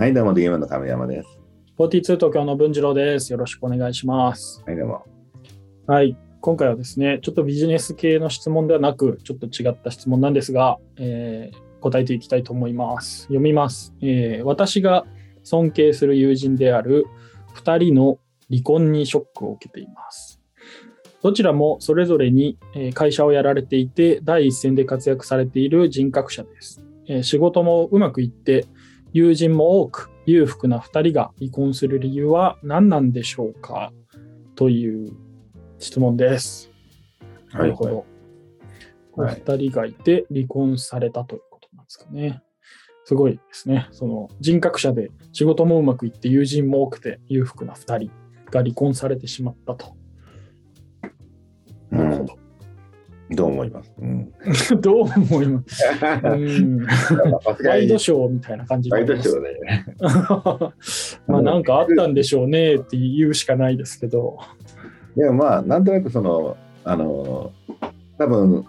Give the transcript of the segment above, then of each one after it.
はい、どうも DM の亀山です。42東京の文次郎です。よろしくお願いします。はい、どうも。はい、今回はですね、ちょっとビジネス系の質問ではなく、ちょっと違った質問なんですが、答えていきたいと思います。読みます。私が尊敬する友人である2人の離婚にショックを受けています。どちらもそれぞれに会社をやられていて、第一線で活躍されている人格者です。仕事もうまくいって友人も多く、裕福な2人が離婚する理由は何なんでしょうか、という質問です。はい、なるほど。お2人がいて離婚されたということなんですかね。すごいですね。その人格者で仕事もうまくいって友人も多くて裕福な2人が離婚されてしまったと。なるほど。どう思います、うん、どう思いますワイドショーみたいな感じで。ワイドショーね。まあなんかあったんでしょうねって言うしかないですけど。いや、まあなんとなくその多分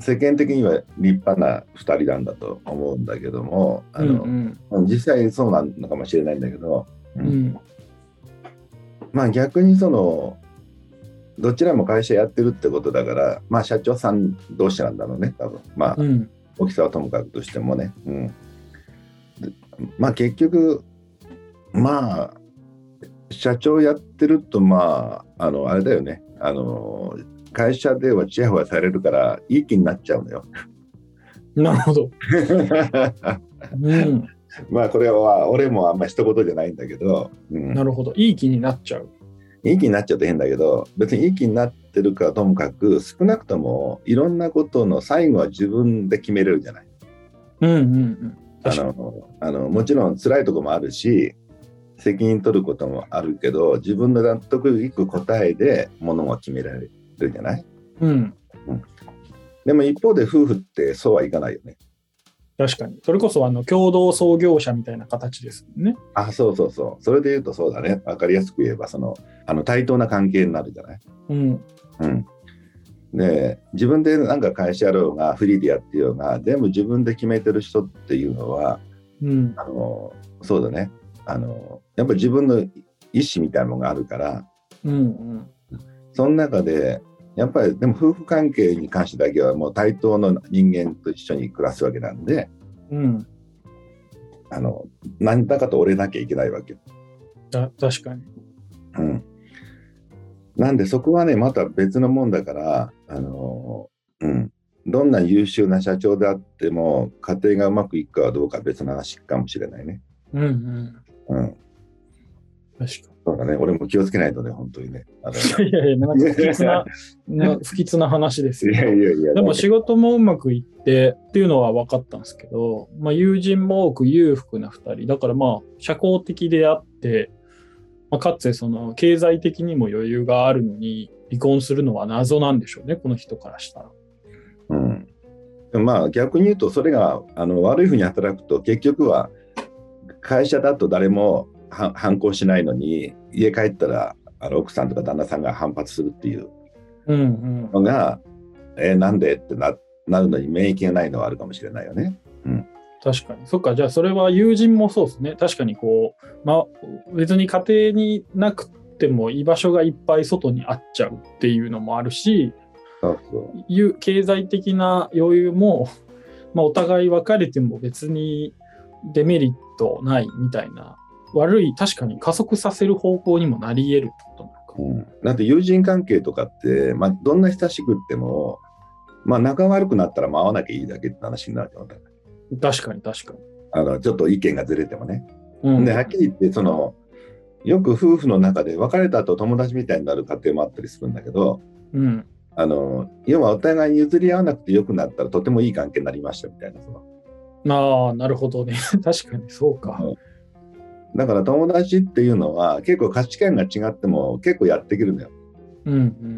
世間的には立派な2人なんだと思うんだけども、実際そうなのかもしれないんだけど、まあ逆にそのどちらも会社やってるってことだから、まあ、社長さん同士なんだろうね、多分。まあ、大きさはともかくとしてもね、まあ結局、まあ社長やってると、まああれだよね、会社ではちやほやされるからいい気になっちゃうのよ。なるほど。まあこれは俺もあんま一言じゃないんだけど、なるほど、いい気になっちゃう。いい気になっちゃうと変だけど、別にいい気になってるかともかく、少なくともいろんなことの最後は自分で決めれるじゃない。もちろん辛いとこもあるし、責任取ることもあるけど、自分の納得いく答えで物が決められるじゃない。でも一方で夫婦ってそうはいかないよね。確かに。それこそ共同創業者みたいな形ですよね。あ、そうそうそう。それで言うとそうだね。分かりやすく言えば対等な関係になるじゃない。で、自分でなんか会社やろうがフリーでやってようが全部自分で決めてる人っていうのは、そうだね、やっぱり自分の意思みたいなものがあるから、その中でやっぱりでも夫婦関係に関してだけはもう対等の人間と一緒に暮らすわけなんで、何だかと折れなきゃいけないわけだ。確かに。なんでそこはね、また別のもんだから、どんな優秀な社長であっても家庭がうまくいくかどうか別の話かもしれないね。確かに。そうだね、俺も気をつけないとね、本当にね。いやいや、なんか不吉な話ですよ。でも仕事もうまくいってっていうのは分かったんですけど、まあ、友人も多く裕福な2人だから、まあ社交的であって、まあ、かつその経済的にも余裕があるのに離婚するのは謎なんでしょうね、この人からしたら。まあ逆に言うと、それが悪いふうに働くと、結局は会社だと誰も反抗しないのに、家帰ったら奥さんとか旦那さんが反発するっていうのが、なんでってなるのに免疫がないのはあるかもしれないよね。確かに。そっか。じゃあそれは友人もそうですね。確かにこう、まあ、別に家庭になくても居場所がいっぱい外にあっちゃうっていうのもあるし、経済的な余裕も、まあ、お互い別れても別にデメリットないみたいな。悪い、確かに加速させる方向にもなり得るってことなのか、だって友人関係とかって、まあ、どんな親しくっても、まあ、仲悪くなったら会わなきゃいいだけって話になるじゃん。確かに確かに。ちょっと意見がずれてもね、ではっきり言ってよく夫婦の中で別れた後友達みたいになる家庭もあったりするんだけど、要はお互いに譲り合わなくてよくなったらとてもいい関係になりましたみたいな。あ、なるほどね。確かにそうか。だから友達っていうのは結構価値観が違っても結構やってくるのよ。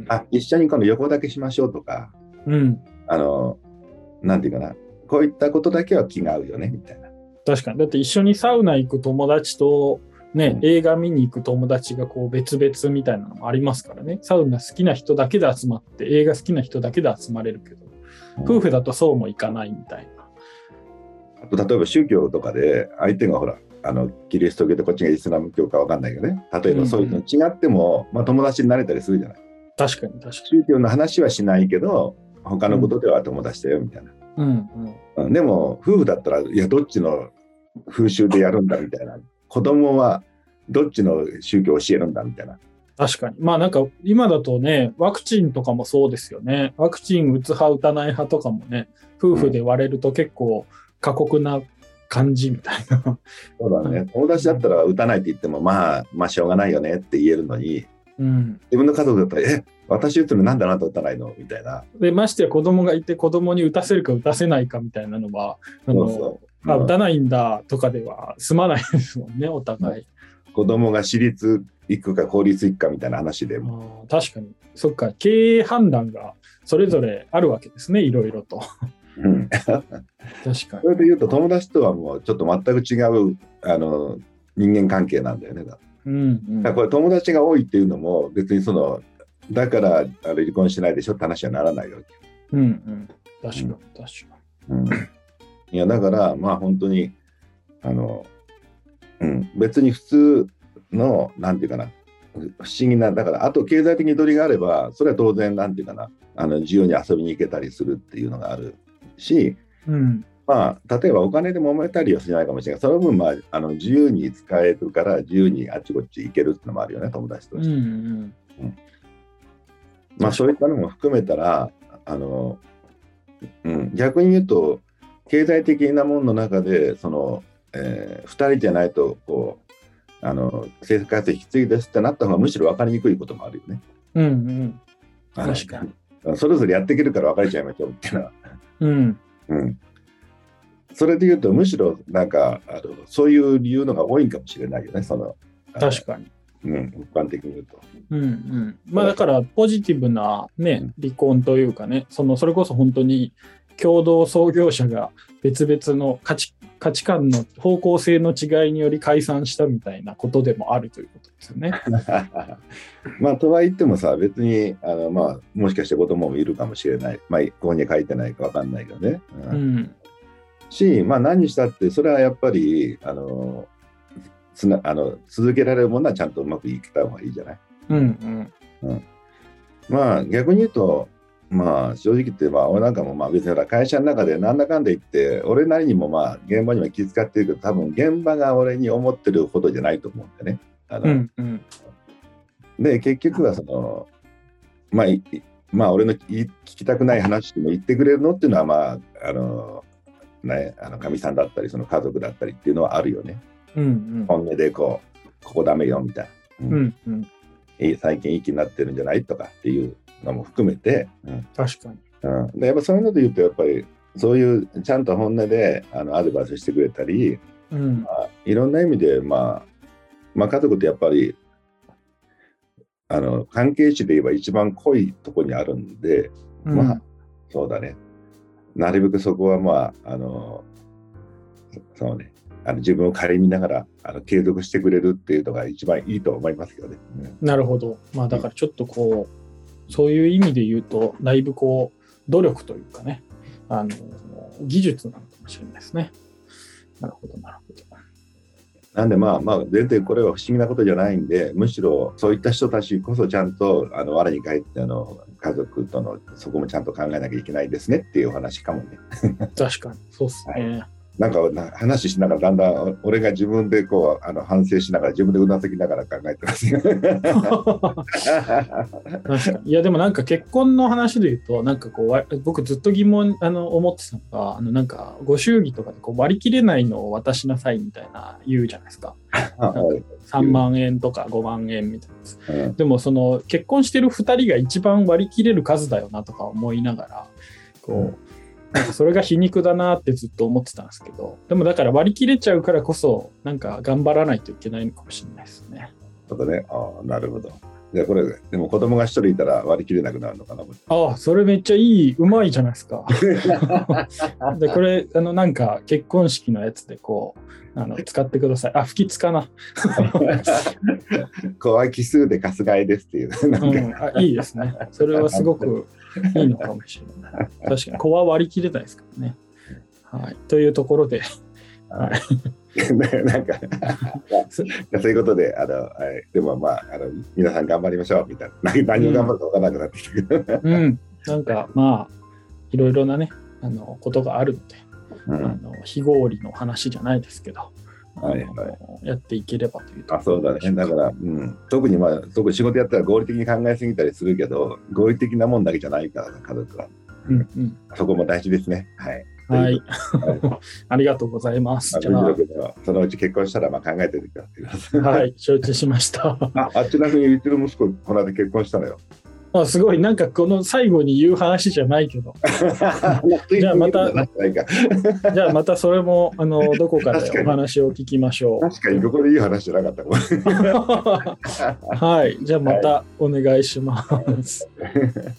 あ、一緒にこの横だけしましょうとか、なんていうかな、こういったことだけは気が合うよねみたいな。確かに。だって一緒にサウナ行く友達とね、映画見に行く友達がこう別々みたいなのもありますからね。サウナ好きな人だけで集まって映画好きな人だけで集まれるけど、夫婦だとそうもいかないみたいな。あと例えば宗教とかで相手がほらキリスト教とこっちがイスラム教か分かんないけどね、例えばそういうの違っても、まあ、友達になれたりするじゃない。確かに確かに。宗教の話はしないけど他のことでは友達だよみたいな、うんうんうん、でも夫婦だったらいやどっちの風習でやるんだみたいな、子供はどっちの宗教を教えるんだみたいな。確かに、まあなんか今だとね、ワクチンとかもそうですよね。ワクチン打つ派打たない派とかもね、夫婦で割れると結構過酷な感じみたいな、うん、そうだね。友達だったら打たないって言っても、まあ、まあしょうがないよねって言えるのに、うん、自分の家族だったら私打つのなんだなと打たないのみたいな。でましてや子供がいて、子供に打たせるか打たせないかみたいなのはそう、うん、打たないんだとかでは済まないですもんね、お互い、うん、子供が私立行くか公立行くかみたいな話でも。確かに、そっか、経営判断がそれぞれあるわけですね、いろいろと、うん、確かに。それでいうと友達とはもうちょっと全く違う人間関係なんだよね。だからこれ友達が多いっていうのも別にそのだから離婚しないでしょって話はならないわけ。うんうん、確かに確かに。うん、いやだからまあ本当に別に普通のなんていうかな、不思議な、だからあと経済的ゆとりがあればそれは当然なんていうかな、自由に遊びに行けたりするっていうのがあるし、うん、まあ例えばお金で揉めたりはしないかもしれないが、その分まあ自由に使えるから自由にあっちこっち行けるってのもあるよね、友達として。うんうん、まあ、そういったのも含めたら逆に言うと経済的なものの中でその、2人じゃないとこう政策活動引き継いですってなった方がむしろ分かりにくいこともあるよね。うんうん、確かに。それぞれやっていけるから分かれちゃいましょうっていうのは、うんうん、それでいうとむしろなんかそういう理由のが多いかもしれないよね、その確かに、うん、一般的に言うと、うんうん、まあ、だからポジティブな、ね、離婚というかね、それこそ本当に共同創業者が別々の価値観の方向性の違いにより解散したみたいなことでもあるということですよね。まあとはいってもさ、別にまあ、もしかして子供もいるかもしれない、まあ、ここに書いてないか分かんないけどね、うんうん、し、まあ、何にしたってそれはやっぱり続けられるものはちゃんとうまくいけた方がいいじゃない。うんうんうん、まあ逆に言うとまあ正直言って、まあ俺なんかもまあ別に会社の中でなんだかんだ言って俺なりにもまあ現場にも気遣ってるけど、多分現場が俺に思ってるほどじゃないと思うんだよね。うんうん、で結局はそのまあ俺の聞きたくない話でも言ってくれるのっていうのはまあね、かみさんだったりその家族だったりっていうのはあるよね。うんうん、本音でこダメよみたいな、うんうんうん、最近いい気になってるんじゃないとかっていうのも含めて、うん、確かに、うん、でやっぱそういうので言うとやっぱりそういうちゃんと本音でアドバイスしてくれたり、うん、まあ、いろんな意味で、まあ、家族ってやっぱり関係値で言えば一番濃いとこにあるんで、うん、まあそうだね、なるべくそこはまあそうね、自分を顧みながら継続してくれるっていうのが一番いいと思いますよね。うん、なるほど、まあ、だからちょっとそういう意味で言うとだいぶ努力というかね、技術なのかもしれないですね。なるほどなるほど。なんでまあ全然これは不思議なことじゃないんで、むしろそういった人たちこそちゃんと我に返って家族とのそこもちゃんと考えなきゃいけないですねっていうお話かもね。確かにそうですね。はい、なんか話しながらだんだん俺が自分で反省しながら自分でうなずきながら考えてますよ。確かに。いやでもなんか結婚の話で言うとなんか僕ずっと疑問思ってたのがなんかご祝儀とかで割り切れないのを渡しなさいみたいな言うじゃないですか。3万円とか5万円みたいなやつ。でもその結婚してる2人が一番割り切れる数だよなとか思いながらなんかそれが皮肉だなってずっと思ってたんですけど、でもだから割り切れちゃうからこそなんか頑張らないといけないのかもしれないですね。そうだね。ああなるほど。じゃあこれでも子供が一人いたら割り切れなくなるのかな。ああそれめっちゃうまいじゃないですか。でこれなんか結婚式のやつで使ってください。あ、不吉かな。怖い奇数でかすがいですっていうあ、いいですね。それはすごくいいのかもしれない。確かに子は割り切れないですからね。はい、というところでなんかそういうことででもまあ皆さん頑張りましょうみたいな、何を頑張るか分からなくなってきてる、うんうん、なんかまあいろいろなねことがあるって、うん、非合理の話じゃないですけど、はいはい、やっていければというと。あ、そうだね。だから、うん、特に仕事やったら合理的に考えすぎたりするけど、合理的なもんだけじゃないからな、家族は、うんうん、そこも大事ですね。はい。はい。ありがとうございます。じゃあそのうち結婚したらまあ考えてみてください。はい、承知しました。あちなみにうちの息子この間結婚したのよ。あ、すごい。なんかこの最後に言う話じゃないけどじゃあまたそれもどこかでお話を聞きましょう。確かにここでいい話じゃなかったはい、じゃあまたお願いします、はい